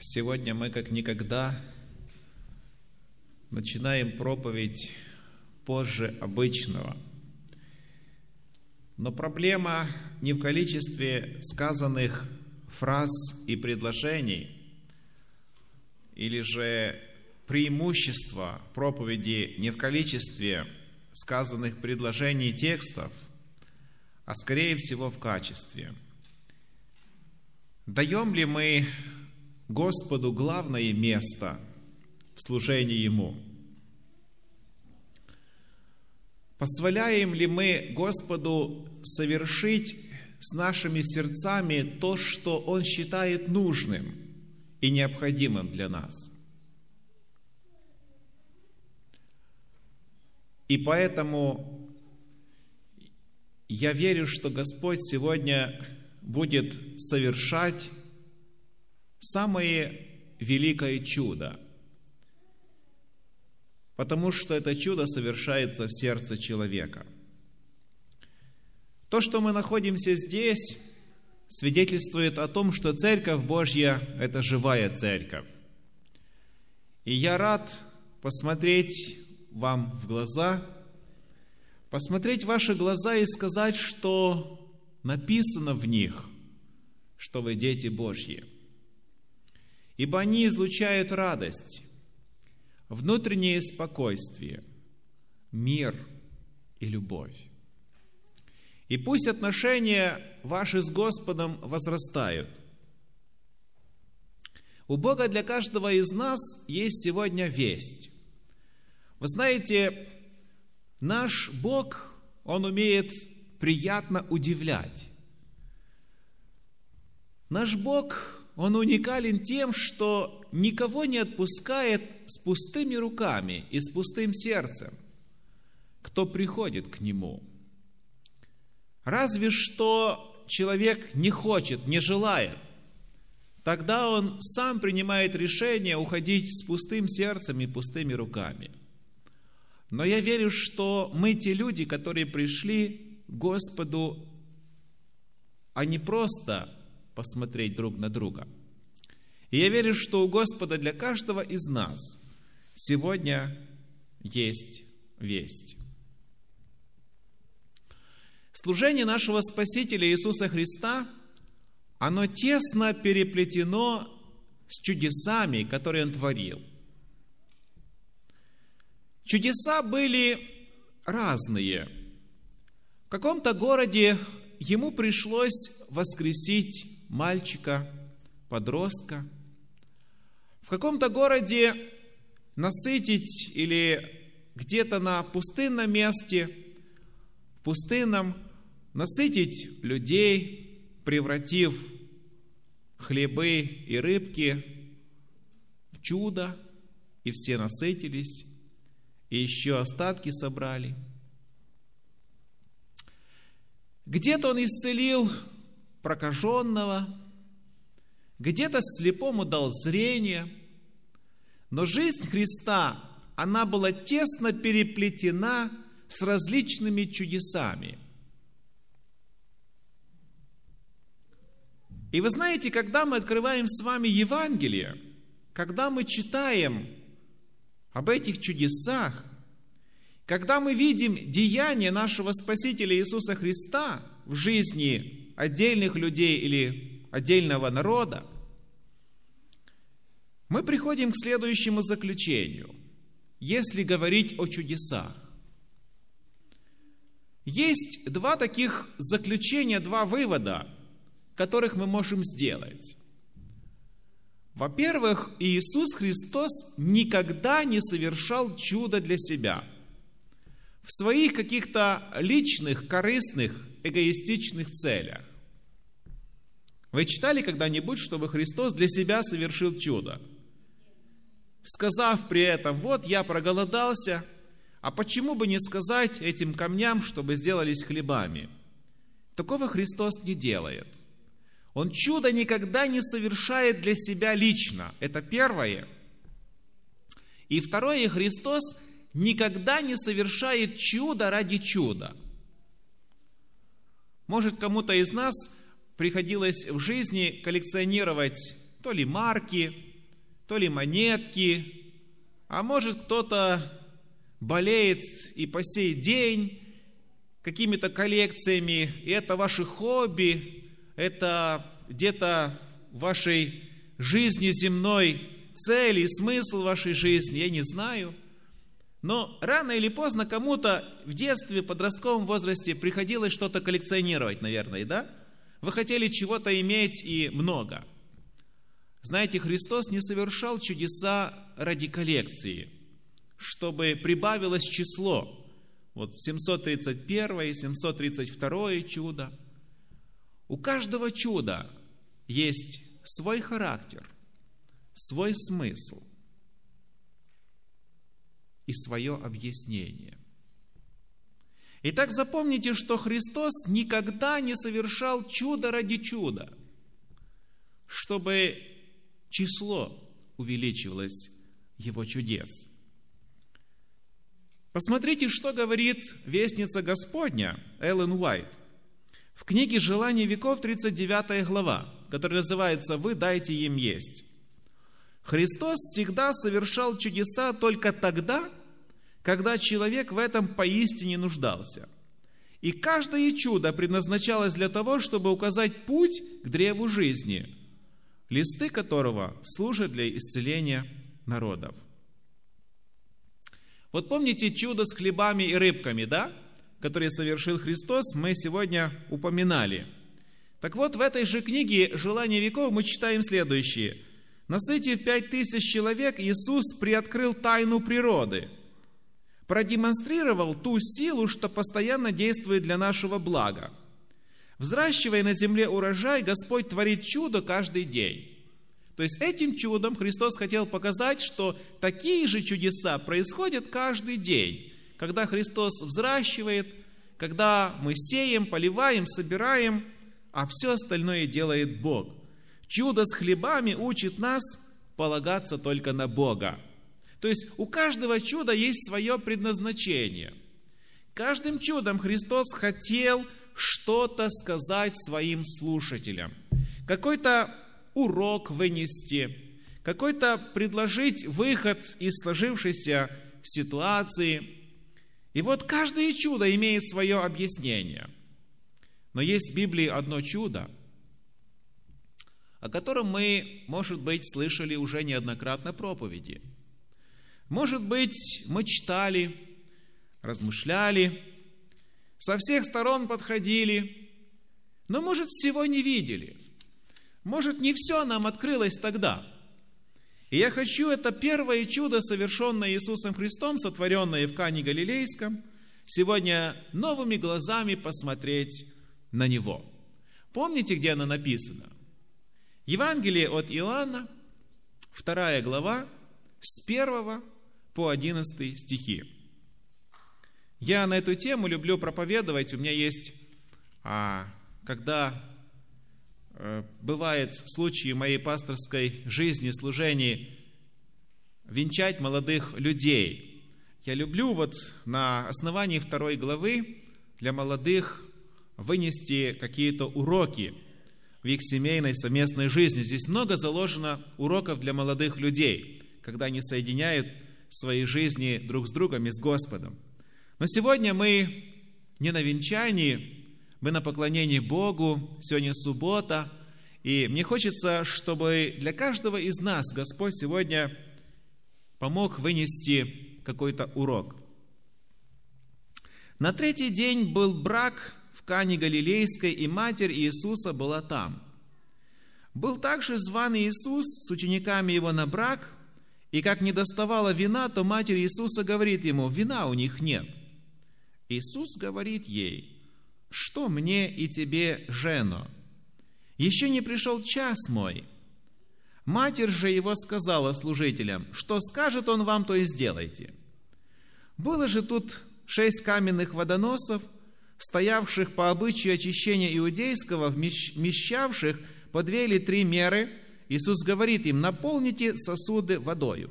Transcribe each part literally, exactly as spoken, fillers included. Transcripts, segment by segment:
Сегодня мы, как никогда, начинаем проповедь позже обычного. Но проблема не в количестве сказанных фраз и предложений, или же преимущество проповеди не в количестве сказанных предложений текстов, а скорее всего в качестве. Даем ли мы Господу главное место в служении Ему? Позволяем ли мы Господу совершить с нашими сердцами то, что Он считает нужным и необходимым для нас? И поэтому я верю, что Господь сегодня будет совершать самое великое чудо, потому что это чудо совершается в сердце человека. То, что мы находимся здесь, свидетельствует о том, что Церковь Божья – это живая Церковь. И я рад посмотреть вам в глаза, посмотреть в ваши глаза и сказать, что написано в них, что вы дети Божьи. Ибо они излучают радость, внутреннее спокойствие, мир и любовь. И пусть отношения ваши с Господом возрастают. У Бога для каждого из нас есть сегодня весть. Вы знаете, наш Бог, Он умеет приятно удивлять. Наш Бог, Он уникален тем, что никого не отпускает с пустыми руками и с пустым сердцем, кто приходит к Нему. Разве что человек не хочет, не желает. Тогда он сам принимает решение уходить с пустым сердцем и пустыми руками. Но я верю, что мы те люди, которые пришли к Господу, а не просто посмотреть друг на друга. И я верю, что у Господа для каждого из нас сегодня есть весть. Служение нашего Спасителя Иисуса Христа, оно тесно переплетено с чудесами, которые Он творил. Чудеса были разные. В каком-то городе Ему пришлось воскресить мальчика, подростка. В каком-то городе насытить или где-то на пустынном месте, в пустынном, насытить людей, превратив хлебы и рыбки в чудо, и все насытились, и еще остатки собрали. Где-то Он исцелил прокаженного, где-то слепому дал зрение. Но жизнь Христа, она была тесно переплетена с различными чудесами. И вы знаете, когда мы открываем с вами Евангелие, когда мы читаем об этих чудесах, когда мы видим деяния нашего Спасителя Иисуса Христа в жизни отдельных людей или отдельного народа, мы приходим к следующему заключению, если говорить о чудесах. Есть два таких заключения, два вывода, которых мы можем сделать. Во-первых, Иисус Христос никогда не совершал чудо для себя. В своих каких-то личных, корыстных, эгоистичных целях. Вы читали когда-нибудь, чтобы Христос для себя совершил чудо? Сказав при этом: вот я проголодался, а почему бы не сказать этим камням, чтобы сделались хлебами? Такого Христос не делает. Он чудо никогда не совершает для себя лично. Это первое. И второе, Христос никогда не совершает чудо ради чуда. Может, кому-то из нас приходилось в жизни коллекционировать то ли марки, то ли монетки, а может кто-то болеет и по сей день какими-то коллекциями, и это ваше хобби, это где-то в вашей жизни земной цель и смысл вашей жизни, я не знаю. Но рано или поздно кому-то в детстве, в подростковом возрасте приходилось что-то коллекционировать, наверное, да? Вы хотели чего-то иметь и много. Знаете, Христос не совершал чудеса ради коллекции, чтобы прибавилось число. Вот семьсот тридцать первое, семьсот тридцать второе чудо. У каждого чуда есть свой характер, свой смысл и свое объяснение. Итак, запомните, что Христос никогда не совершал чудо ради чуда, чтобы число увеличивалось его чудес. Посмотрите, что говорит вестница Господня Эллен Уайт в книге «Желание веков», тридцать девятая глава, которая называется «Вы дайте им есть». Христос всегда совершал чудеса только тогда, когда человек в этом поистине нуждался. И каждое чудо предназначалось для того, чтобы указать путь к древу жизни, листы которого служат для исцеления народов. Вот помните чудо с хлебами и рыбками, да? Которые совершил Христос, мы сегодня упоминали. Так вот, в этой же книге «Желание веков» мы читаем следующее. Насытив пять тысяч человек, Иисус приоткрыл тайну природы, продемонстрировал ту силу, что постоянно действует для нашего блага. Взращивая на земле урожай, Господь творит чудо каждый день. То есть этим чудом Христос хотел показать, что такие же чудеса происходят каждый день, когда Христос взращивает, когда мы сеем, поливаем, собираем, а все остальное делает Бог. Чудо с хлебами учит нас полагаться только на Бога. То есть у каждого чуда есть свое предназначение. Каждым чудом Христос хотел что-то сказать своим слушателям. Какой-то урок вынести, какой-то предложить выход из сложившейся ситуации. И вот каждое чудо имеет свое объяснение. Но есть в Библии одно чудо, о котором мы, может быть, слышали уже неоднократно проповеди. Может быть, мы читали, размышляли, со всех сторон подходили, но, может, всего не видели. Может, не все нам открылось тогда. И я хочу это первое чудо, совершенное Иисусом Христом, сотворенное в Кане Галилейском, сегодня новыми глазами посмотреть на него. Помните, где оно написано? Евангелие от Иоанна, вторая глава, с первого по одиннадцатый стихи. Я на эту тему люблю проповедовать. У меня есть, а, когда... Бывает в случае моей пасторской жизни, служении, венчать молодых людей. Я люблю вот на основании второй главы для молодых вынести какие-то уроки в их семейной совместной жизни. Здесь много заложено уроков для молодых людей, когда они соединяют свои жизни друг с другом и с Господом. Но сегодня мы не на венчании, мы на поклонении Богу, сегодня суббота, и мне хочется, чтобы для каждого из нас Господь сегодня помог вынести какой-то урок. На третий день был брак в Кане Галилейской, и Матерь Иисуса была там. Был также зван Иисус с учениками его на брак, и как не доставало вина, то Матерь Иисуса говорит ему: «Вина у них нет». Иисус говорит ей: «Что мне и тебе, жено? Еще не пришел час мой». Матерь же его сказала служителям: «Что скажет он вам, то и сделайте». Было же тут шесть каменных водоносов, стоявших по обычаю очищения иудейского, вмещавших по две или три меры. Иисус говорит им: «Наполните сосуды водою».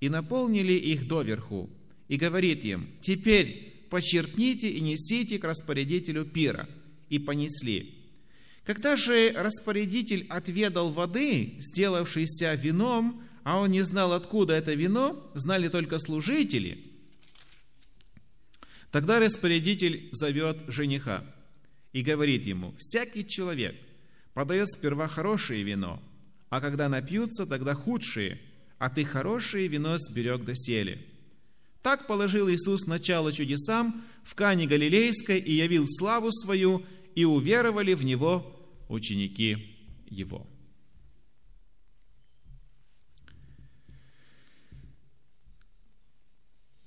И наполнили их доверху. И говорит им: «Теперь почерпните и несите к распорядителю пира». И понесли. Когда же распорядитель отведал воды, сделавшейся вином, а он не знал, откуда это вино, знали только служители, тогда распорядитель зовет жениха и говорит ему: всякий человек подает сперва хорошее вино, а когда напьются, тогда худшие, а ты хорошее вино сберег доселе. Так положил Иисус начало чудесам в Кане Галилейской и явил славу свою, и уверовали в Него ученики Его.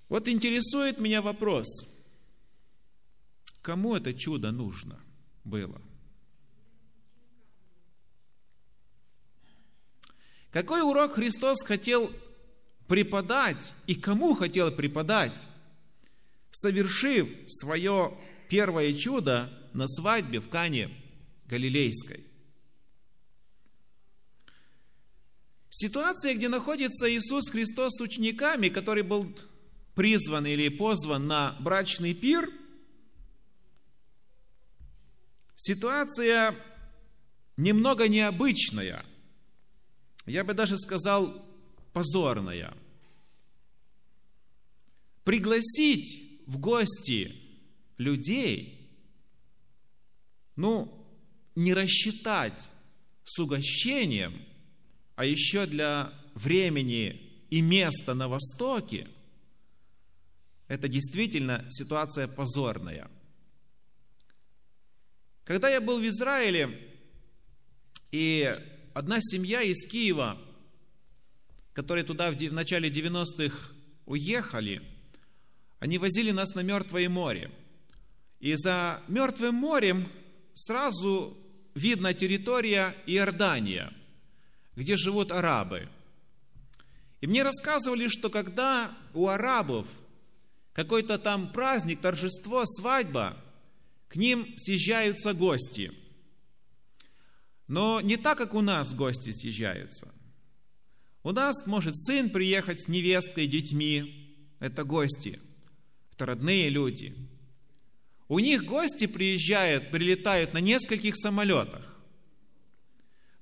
Вот интересует меня вопрос, кому это чудо нужно было? Какой урок Христос хотел преподать и кому хотел преподать, совершив свое первое чудо на свадьбе в Кане Галилейской? Ситуация, где находится Иисус Христос с учениками, который был призван или позван на брачный пир, ситуация немного необычная. Я бы даже сказал, позорная. Пригласить в гости людей, ну, не рассчитать с угощением, а еще для времени и места на Востоке, это действительно ситуация позорная. Когда я был в Израиле, и одна семья из Киева, которые туда в начале девяностых уехали, они возили нас на Мертвое море. И за Мертвым морем сразу видна территория Иордания, где живут арабы. И мне рассказывали, что когда у арабов какой-то там праздник, торжество, свадьба, к ним съезжаются гости. Но не так, как у нас гости съезжаются. У нас может сын приехать с невесткой, детьми. Это гости. Это родные люди. У них гости приезжают, прилетают на нескольких самолетах.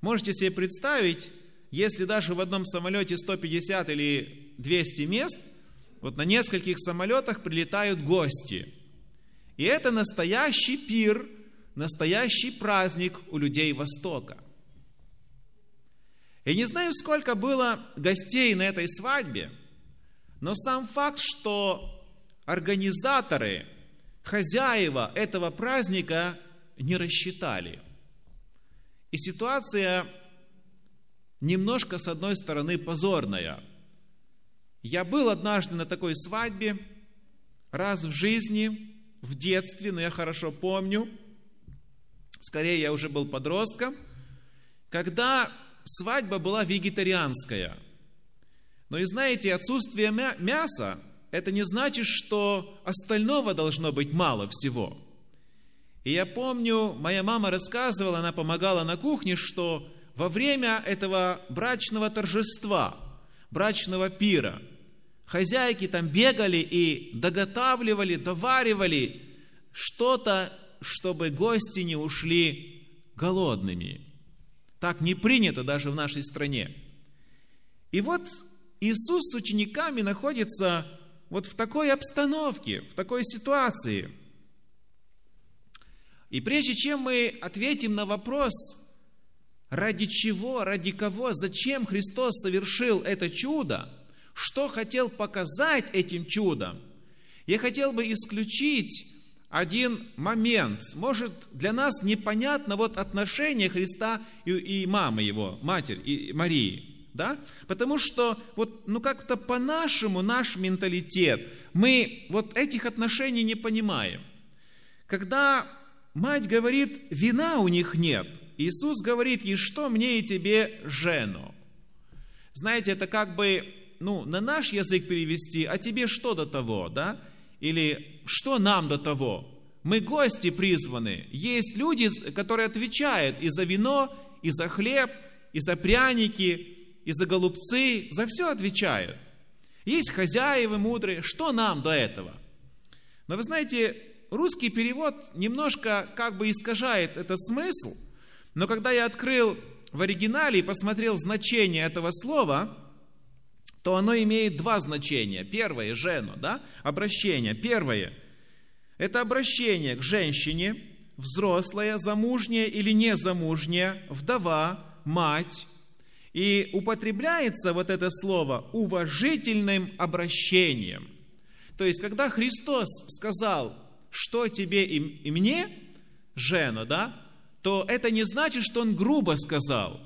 Можете себе представить, если даже в одном самолете сто пятьдесят или двести мест, вот на нескольких самолетах прилетают гости. И это настоящий пир, настоящий праздник у людей Востока. Я не знаю, сколько было гостей на этой свадьбе, но сам факт, что организаторы, хозяева этого праздника не рассчитали. И ситуация немножко, с одной стороны, позорная. Я был однажды на такой свадьбе, раз в жизни, в детстве, но я хорошо помню, скорее я уже был подростком, когда свадьба была вегетарианская. Но и знаете, отсутствие мяса, это не значит, что остального должно быть мало всего. И я помню, моя мама рассказывала, она помогала на кухне, что во время этого брачного торжества, брачного пира, хозяйки там бегали и доготавливали, доваривали что-то, чтобы гости не ушли голодными. Так не принято даже в нашей стране. И вот Иисус с учениками находится вот в такой обстановке, в такой ситуации. И прежде чем мы ответим на вопрос, ради чего, ради кого, зачем Христос совершил это чудо, что хотел показать этим чудом, я хотел бы исключить один момент. Может, для нас непонятно вот отношение Христа и, и мамы его, матери, и Марии, да? Потому что вот, ну как-то по-нашему, наш менталитет, мы вот этих отношений не понимаем. Когда мать говорит, вина у них нет, Иисус говорит ей, что мне и тебе, жену. Знаете, это как бы, ну, на наш язык перевести, а тебе что до того, да? Или что нам до того? Мы гости призваны. Есть люди, которые отвечают и за вино, и за хлеб, и за пряники, и за голубцы. За все отвечают. Есть хозяева мудрые. Что нам до этого? Но вы знаете, русский перевод немножко как бы искажает этот смысл. Но когда я открыл в оригинале и посмотрел значение этого слова, то оно имеет два значения. Первое, жену, да? Обращение. Первое, это обращение к женщине, взрослая, замужняя или незамужняя, вдова, мать. И употребляется вот это слово уважительным обращением. То есть, когда Христос сказал, что тебе и, и мне, жена, да, то это не значит, что Он грубо сказал.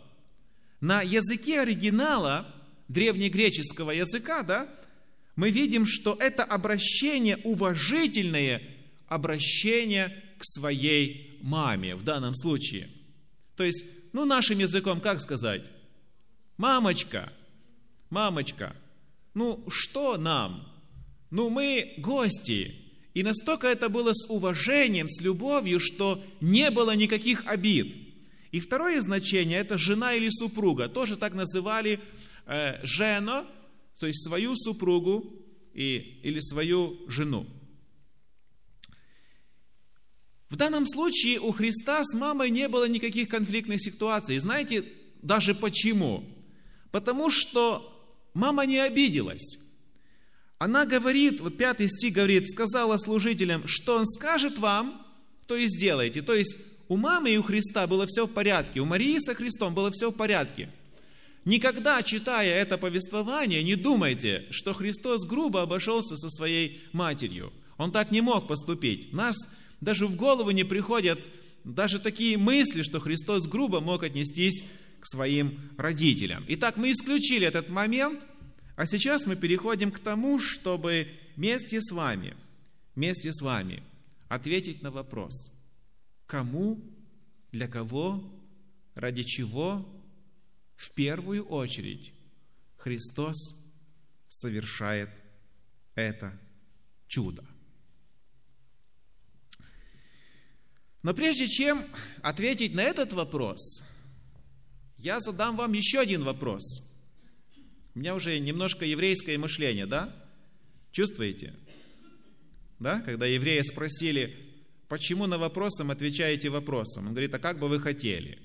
На языке оригинала, древнегреческого языка, да, мы видим, что это обращение, уважительное обращение к своей маме в данном случае. То есть, ну, нашим языком, как сказать? Мамочка, мамочка, ну, что нам? Ну, мы гости. И настолько это было с уважением, с любовью, что не было никаких обид. И второе значение – это жена или супруга. Тоже так называли э, жена, то есть свою супругу и, или свою жену. В данном случае у Христа с мамой не было никаких конфликтных ситуаций. Знаете, даже почему? Потому что мама не обиделась. Она говорит, вот пятый стих говорит, сказала служителям, что Он скажет вам, то и сделайте. То есть у мамы и у Христа было все в порядке, у Марии со Христом было все в порядке. Никогда, читая это повествование, не думайте, что Христос грубо обошелся со своей матерью. Он так не мог поступить. У нас даже в голову не приходят даже такие мысли, что Христос грубо мог отнестись к своим родителям. Итак, мы исключили этот момент. А сейчас мы переходим к тому, чтобы вместе с вами, вместе с вами ответить на вопрос: кому, для кого, ради чего в первую очередь Христос совершает это чудо. Но прежде чем ответить на этот вопрос, я задам вам еще один вопрос. У меня уже немножко еврейское мышление, да? Чувствуете? Да? Когда евреи спросили, почему на вопросом отвечаете вопросом? Он говорит, а как бы вы хотели?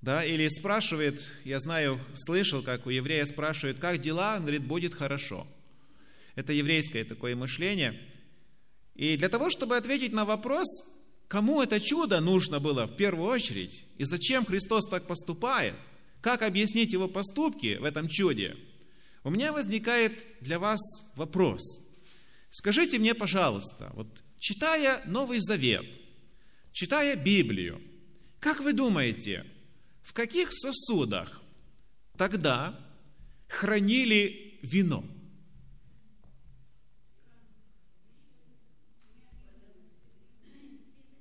Да? Или спрашивает, я знаю, слышал, как у еврея спрашивают, как дела? Он говорит, будет хорошо. Это еврейское такое мышление. И для того, чтобы ответить на вопрос, кому это чудо нужно было в первую очередь, и зачем Христос так поступает, как объяснить Его поступки в этом чуде? У меня возникает для вас вопрос. Скажите мне, пожалуйста, вот читая Новый Завет, читая Библию, как вы думаете, в каких сосудах тогда хранили вино?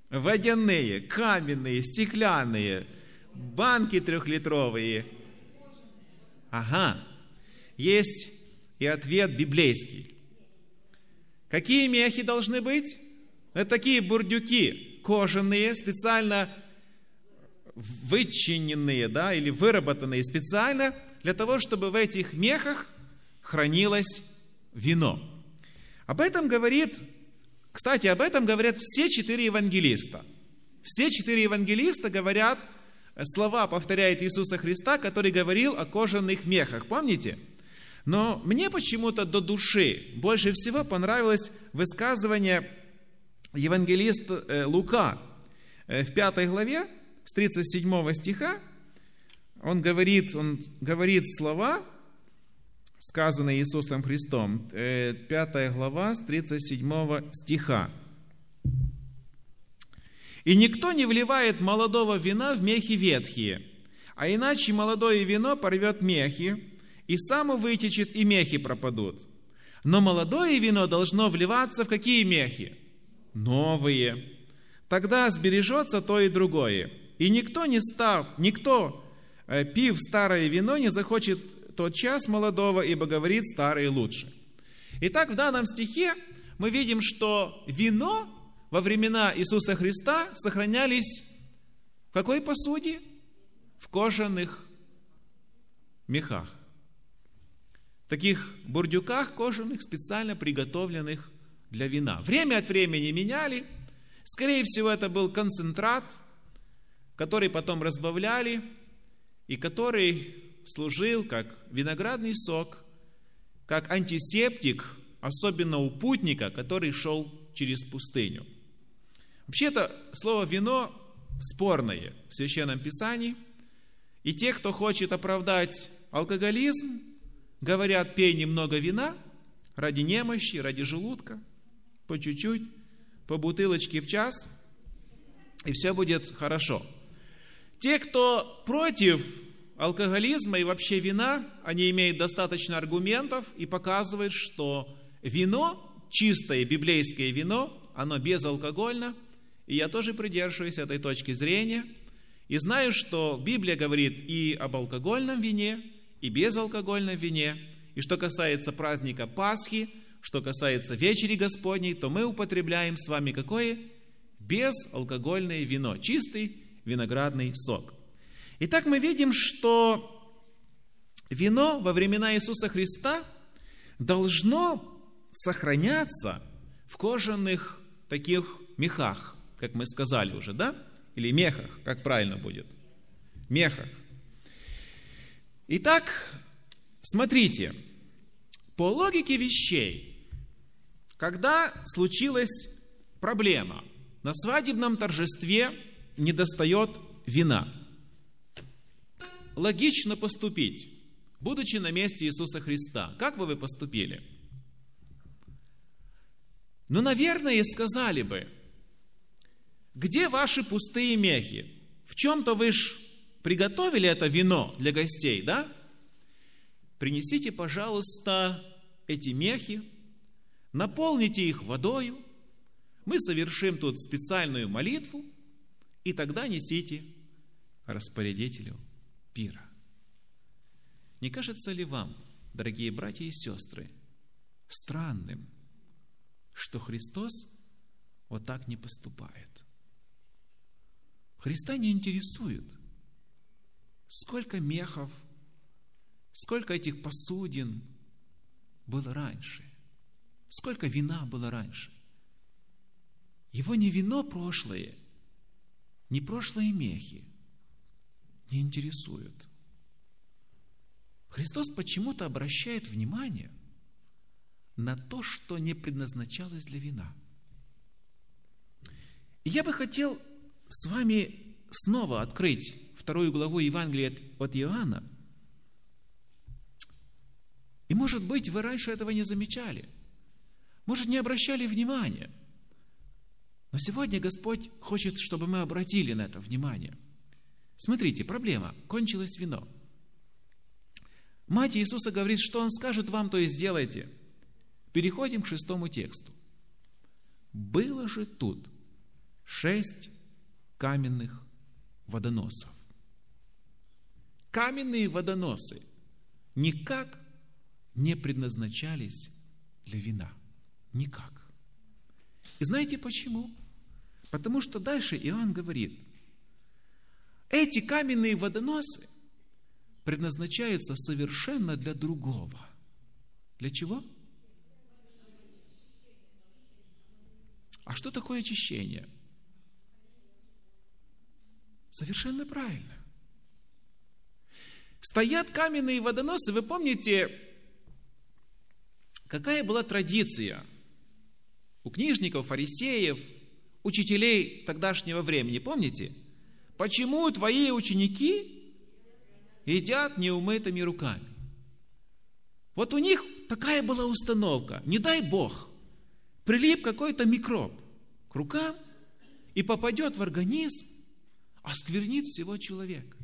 Водяные, каменные, стеклянные, банки трехлитровые. Ага. Есть и ответ библейский. Какие мехи должны быть? Это такие бурдюки кожаные, специально вычиненные, да, или выработанные специально для того, чтобы в этих мехах хранилось вино. Об этом говорит, кстати, об этом говорят все четыре евангелиста. Все четыре евангелиста говорят, слова повторяет Иисуса Христа, который говорил о кожаных мехах. Помните? Но мне почему-то до души больше всего понравилось высказывание евангелиста Лука в пятой главе, с тридцать седьмого стиха. Он говорит, он говорит слова, сказанные Иисусом Христом. пятая глава, с тридцать седьмого стиха. «И никто не вливает молодого вина в мехи ветхие, а иначе молодое вино порвет мехи, и само вытечет, и мехи пропадут. Но молодое вино должно вливаться в какие мехи? Новые. Тогда сбережется то и другое. И никто, не став, никто, пив старое вино, не захочет тотчас молодого, ибо говорит, старое лучше». Итак, в данном стихе мы видим, что вино во времена Иисуса Христа сохранялись в какой посуде? В кожаных мехах. В таких бурдюках кожаных, специально приготовленных для вина. Время от времени меняли. Скорее всего, это был концентрат, который потом разбавляли, и который служил как виноградный сок, как антисептик, особенно у путника, который шел через пустыню. Вообще-то слово «вино» спорное в Священном Писании, и те, кто хочет оправдать алкоголизм, говорят: пей немного вина ради немощи, ради желудка, по чуть-чуть, по бутылочке в час, и все будет хорошо. Те, кто против алкоголизма и вообще вина, они имеют достаточно аргументов и показывают, что вино, чистое библейское вино, оно безалкогольно, и я тоже придерживаюсь этой точки зрения, и знаю, что Библия говорит и об алкогольном вине, и безалкогольном вине, и что касается праздника Пасхи, что касается Вечери Господней, то мы употребляем с вами какое? Безалкогольное вино, чистый виноградный сок. Итак, мы видим, что вино во времена Иисуса Христа должно сохраняться в кожаных таких мехах, как мы сказали уже, да? Или мехах, как правильно будет? Мехах. Итак, смотрите, по логике вещей, когда случилась проблема, на свадебном торжестве недостает вина. Логично поступить, будучи на месте Иисуса Христа. Как бы вы поступили? Ну, наверное, сказали бы: где ваши пустые мехи? В чем-то вы ж приготовили это вино для гостей, да? Принесите, пожалуйста, эти мехи, наполните их водою, мы совершим тут специальную молитву, и тогда несите распорядителю пира. Не кажется ли вам, дорогие братья и сестры, странным, что Христос вот так не поступает? Христа не интересует, сколько мехов, сколько этих посудин было раньше, сколько вина было раньше. Его не вино прошлое, не прошлые мехи не интересуют. Христос почему-то обращает внимание на то, что не предназначалось для вина. И я бы хотел с вами снова открыть вторую главу Евангелия от Иоанна. И, может быть, вы раньше этого не замечали, может, не обращали внимания. Но сегодня Господь хочет, чтобы мы обратили на это внимание. Смотрите, проблема. Кончилось вино. Мать Иисуса говорит, что Он скажет вам, то и сделайте. Переходим к шестому тексту. Было же тут шесть каменных водоносов. Каменные водоносы никак не предназначались для вина. Никак. И знаете почему? Потому что дальше Иоанн говорит: эти каменные водоносы предназначаются совершенно для другого. Для чего? А что такое очищение? Совершенно правильно. Стоят каменные водоносы. Вы помните, какая была традиция у книжников, фарисеев, учителей тогдашнего времени? Помните? Почему твои ученики едят неумытыми руками? Вот у них такая была установка. Не дай Бог, прилип какой-то микроб к рукам и попадет в организм, осквернит всего человека.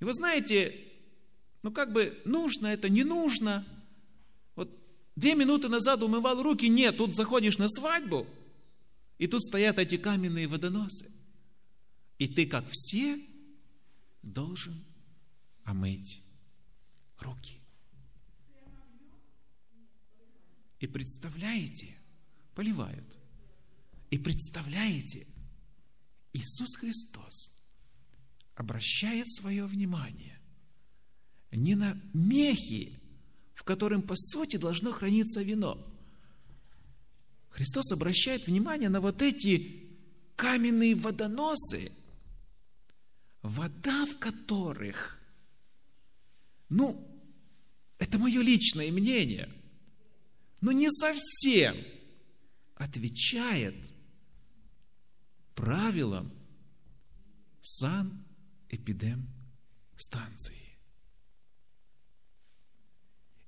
И вы знаете, ну как бы нужно это, не нужно. Две минуты назад умывал руки, нет, тут заходишь на свадьбу, и тут стоят эти каменные водоносы. И ты, как все, должен омыть руки. И представляете, поливают, и представляете, Иисус Христос обращает свое внимание не на мехи, в котором, по сути, должно храниться вино. Христос обращает внимание на вот эти каменные водоносы, вода в которых Ну, это мое личное мнение, но не совсем отвечает правилам санэпидемстанции.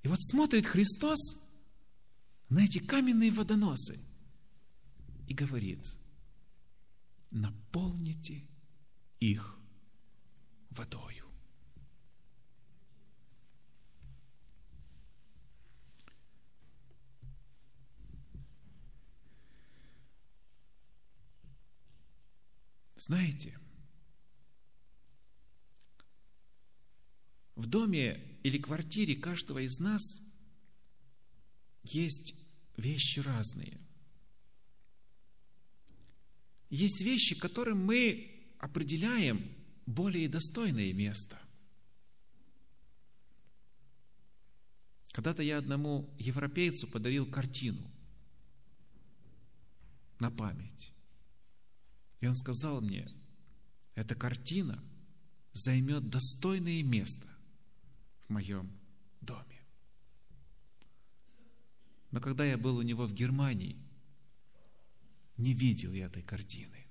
И вот смотрит Христос на эти каменные водоносы и говорит: наполните их водою. Знаете, в доме или квартире каждого из нас есть вещи разные. Есть вещи, которым мы определяем более достойное место. Когда-то я одному европейцу подарил картину на память. И он сказал мне: эта картина займет достойное место в моем доме. Но когда я был у него в Германии, не видел я этой картины.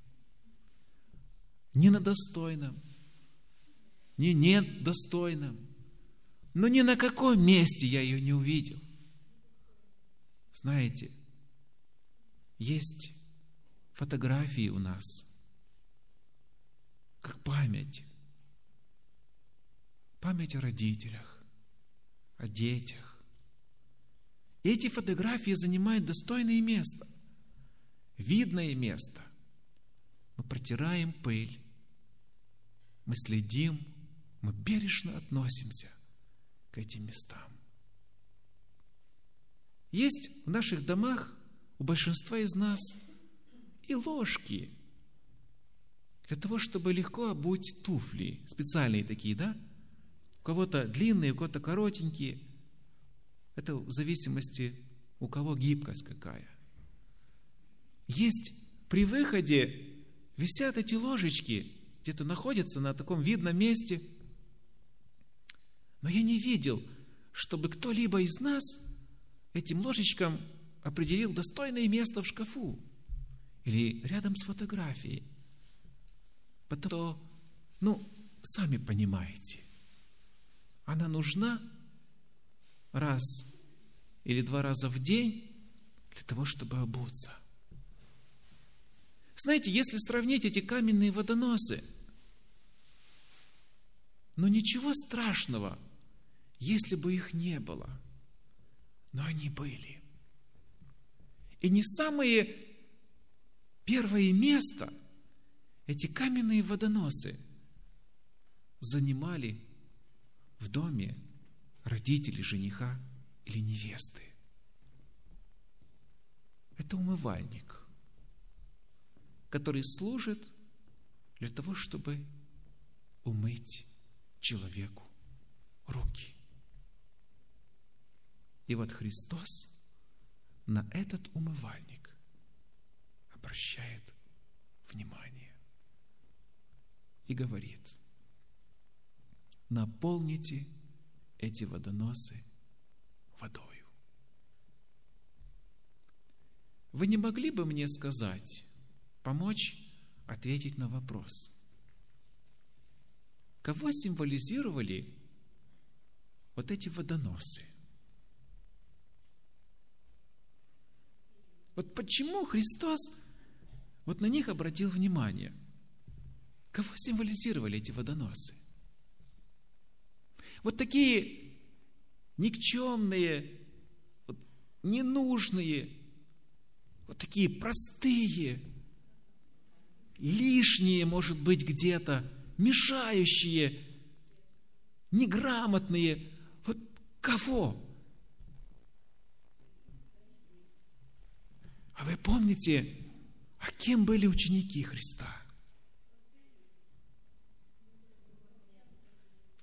Ни на достойном, ни недостойном, но ни на каком месте я ее не увидел. Знаете, есть фотографии у нас, как память. Память о родителях, о детях. И эти фотографии занимают достойное место, видное место. Мы протираем пыль, мы следим, мы бережно относимся к этим местам. Есть в наших домах у большинства из нас и ложки для того, чтобы легко обуть туфли. Специальные такие, да? У кого-то длинные, у кого-то коротенькие. Это в зависимости, у кого гибкость какая. Есть при выходе висят эти ложечки, где-то находятся на таком видном месте. Но я не видел, чтобы кто-либо из нас этим ложечкам определил достойное место в шкафу или рядом с фотографией. Потому, ну, сами понимаете, она нужна раз или два раза в день для того, чтобы обуться. Знаете, если сравнить эти каменные водоносы, ну, ничего страшного, если бы их не было. Но они были. И не самые первое место эти каменные водоносы занимали в доме родителей жениха или невесты. Это умывальник, который служит для того, чтобы умыть человеку руки. И вот Христос на этот умывальник обращает внимание и говорит: наполните эти водоносы водою. Вы не могли бы мне сказать, помочь ответить на вопрос, кого символизировали вот эти водоносы? Вот почему Христос вот на них обратил внимание. Кого символизировали эти водоносы? Вот такие никчемные, вот ненужные, вот такие простые, лишние, может быть, где-то, мешающие, неграмотные. Вот кого? А вы помните, а кем были ученики Христа?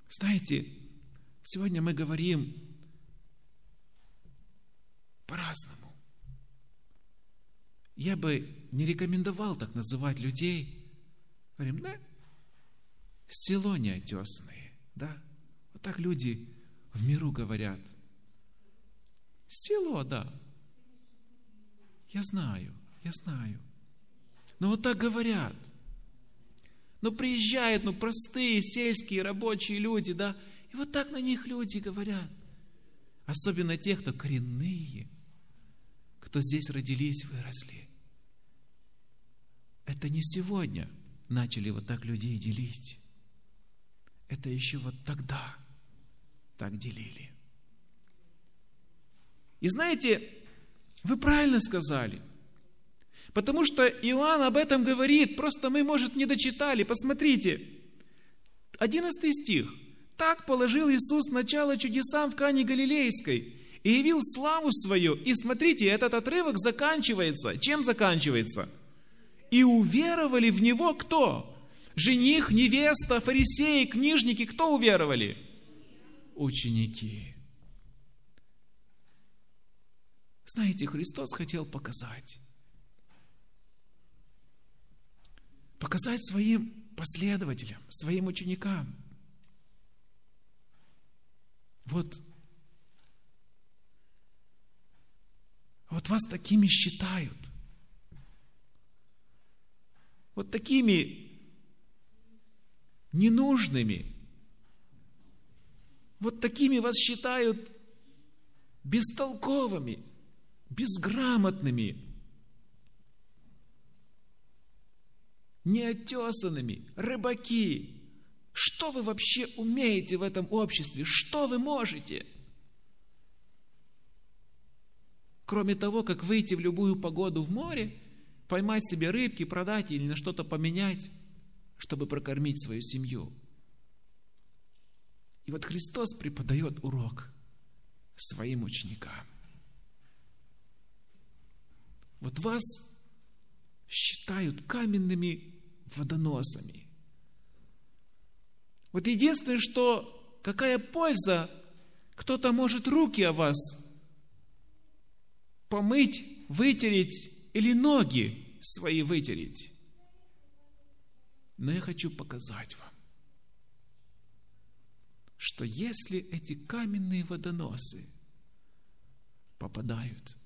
Знаете, сегодня мы говорим по-разному. Я бы не рекомендовал так называть людей. Говорим, да, село неотесное, да. Вот так люди в миру говорят: село, да. Я знаю, я знаю. Но вот так говорят. Но приезжают, ну, простые сельские рабочие люди, да, и вот так на них люди говорят. Особенно те, кто коренные, кто здесь родились, выросли. Это не сегодня начали вот так людей делить. Это еще вот тогда так делили. И знаете, вы правильно сказали, потому что Иоанн об этом говорит, просто мы, может, не дочитали. Посмотрите, одиннадцатый стих. «Так положил Иисус начало чудесам в Кане Галилейской и явил славу свою». И смотрите, этот отрывок заканчивается. Чем заканчивается? «И уверовали в Него кто? Жених, невеста, фарисеи, книжники». Кто уверовали? Ученики. Знаете, Христос хотел показать. Показать своим последователям, своим ученикам. Вот, вот вас такими считают. Вот такими ненужными. Вот такими вас считают бестолковыми, безграмотными, неотесанными, рыбаки. Что вы вообще умеете в этом обществе? Что вы можете? Кроме того, как выйти в любую погоду в море, поймать себе рыбки, продать или на что-то поменять, чтобы прокормить свою семью. И вот Христос преподает урок своим ученикам. Вот вас считают каменными водоносами. Вот единственное, что какая польза, кто-то может руки о вас помыть, вытереть или ноги свои вытереть. Но я хочу показать вам, что если эти каменные водоносы попадают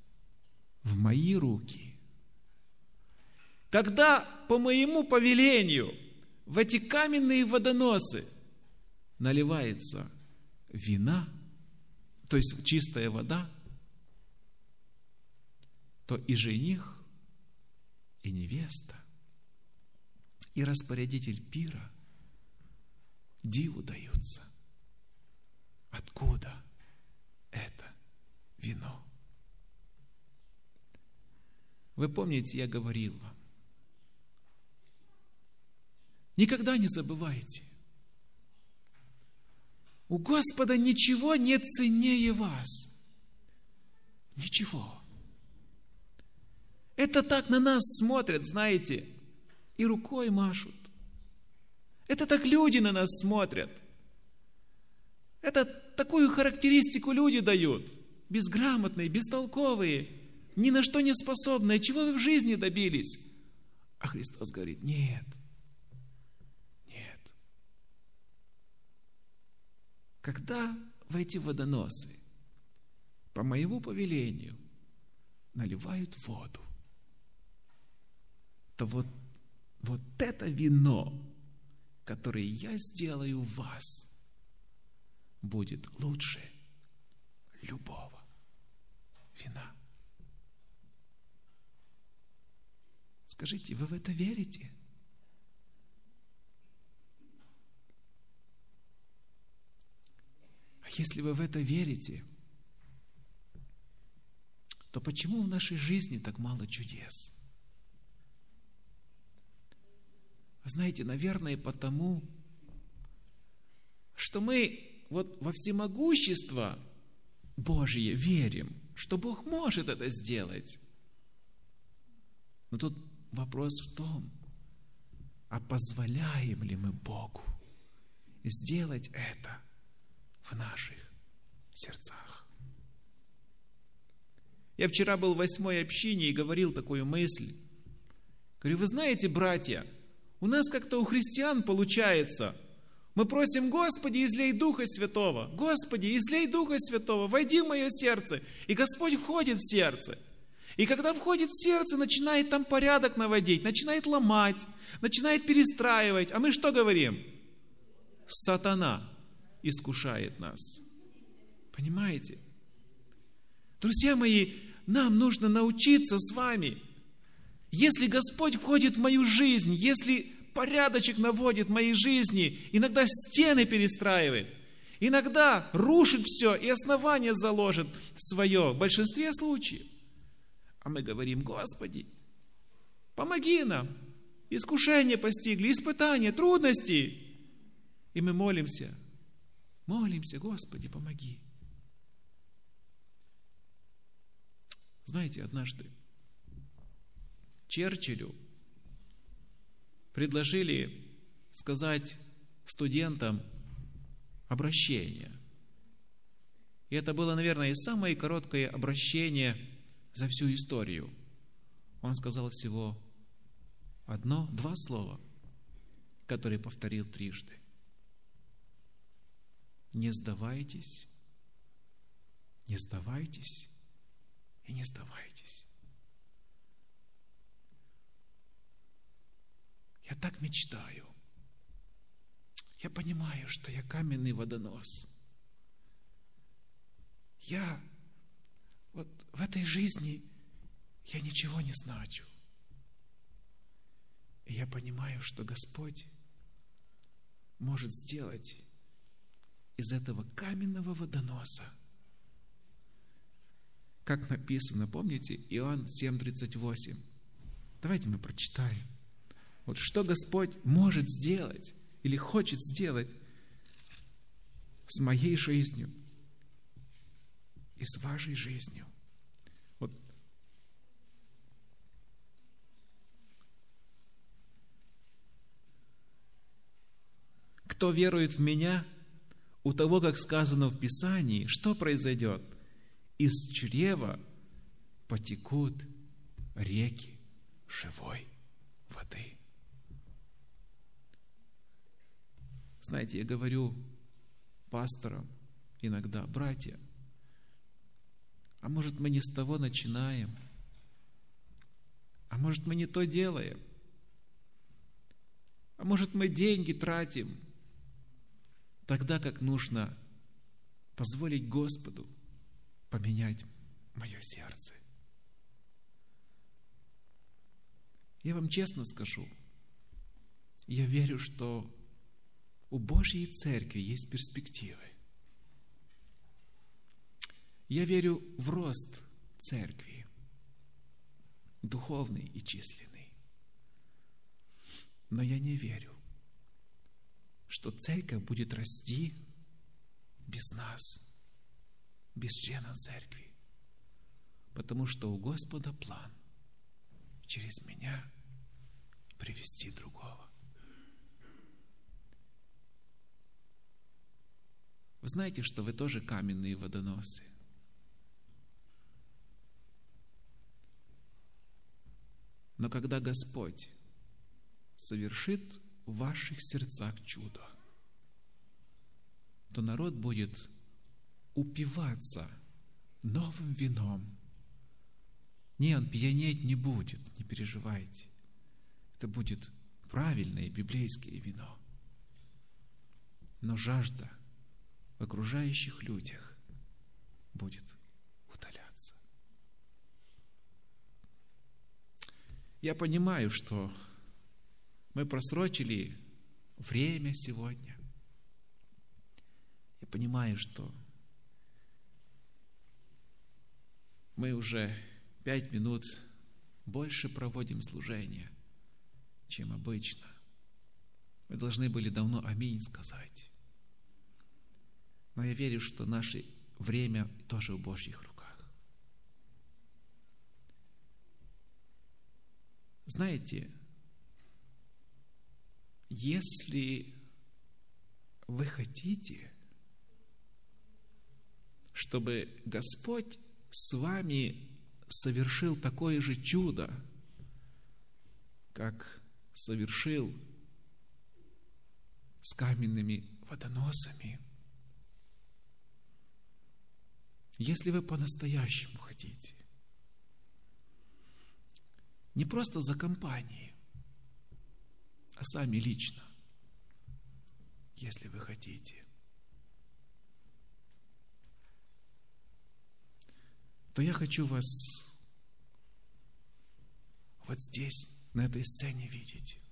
в мои руки, когда по моему повелению в эти каменные водоносы наливается вина, то есть чистая вода, то и жених, и невеста, и распорядитель пира диву даются. Откуда это вино? Вы помните, я говорил вам, никогда не забывайте, у Господа ничего не ценнее вас. Ничего. Это так на нас смотрят, знаете, и рукой машут. Это так люди на нас смотрят. Это такую характеристику люди дают. Безграмотные, бестолковые, ни на что не способные. Чего вы в жизни добились? А Христос говорит: нет. Когда в эти водоносы по моему повелению наливают воду, то вот, вот это вино, которое я сделаю в вас, будет лучше любого вина. Скажите, вы в это верите? А если вы в это верите, то почему в нашей жизни так мало чудес? Знаете, наверное, потому, что мы вот во всемогущество Божие верим, что Бог может это сделать. Но тут вопрос в том, а позволяем ли мы Богу сделать это в наших сердцах? Я вчера был в восьмой общине и говорил такую мысль. Говорю: вы знаете, братья, у нас как-то у христиан получается Мы просим: Господи, излей Духа Святого, Господи, излей Духа Святого, войди в мое сердце. И Господь входит в сердце. И когда входит в сердце, начинает там порядок наводить, начинает ломать, начинает перестраивать. А мы что говорим? Сатана искушает нас. Понимаете? Друзья мои, нам нужно научиться с вами. Если Господь входит в мою жизнь, если порядочек наводит в моей жизни, иногда стены перестраивает, иногда рушит все и основание заложит свое, в большинстве случаев. А мы говорим: Господи, помоги нам. Искушения постигли, испытания, трудности. И мы молимся, молимся: Господи, помоги. Знаете, однажды Черчиллю предложили сказать студентам обращение. И это было, наверное, самое короткое обращение за всю историю. Он сказал всего одно, два слова, которые повторил трижды. Не сдавайтесь, не сдавайтесь и не сдавайтесь. Я так мечтаю. Я понимаю, что я каменный водонос. Я вот в этой жизни я ничего не значу. И я понимаю, что Господь может сделать из этого каменного водоноса. Как написано, помните, Иоанн семь тридцать восемь. Давайте мы прочитаем. Вот что Господь может сделать или хочет сделать с моей жизнью и с вашей жизнью. Вот. Кто верует в меня, у того, как сказано в Писании, что произойдет? Из чрева потекут реки живой воды. Знаете, я говорю пасторам иногда: братья, а может, мы не с того начинаем? А может, мы не то делаем? А может, мы деньги тратим тогда, как нужно позволить Господу поменять мое сердце? Я вам честно скажу, я верю, что у Божьей Церкви есть перспективы. Я верю в рост Церкви, духовный и численный. Но я не верю, что Церковь будет расти без нас, без членов Церкви, потому что у Господа план через меня привести другого. Вы знаете, что вы тоже каменные водоносы. Но когда Господь совершит в ваших сердцах чудо, то народ будет упиваться новым вином. Не, он пьянеть не будет, не переживайте. Это будет правильное библейское вино. Но жажда в окружающих людях будет удаляться. Я понимаю, что мы просрочили время сегодня. Я понимаю, что мы уже пять минут больше проводим служение, чем обычно. Мы должны были давно аминь сказать. Но я верю, что наше время тоже в Божьих руках. Знаете, если вы хотите, чтобы Господь с вами совершил такое же чудо, как совершил с каменными водоносами. Если вы по-настоящему хотите, не просто за компанией, а сами лично, если вы хотите, то я хочу вас вот здесь, на этой сцене видеть.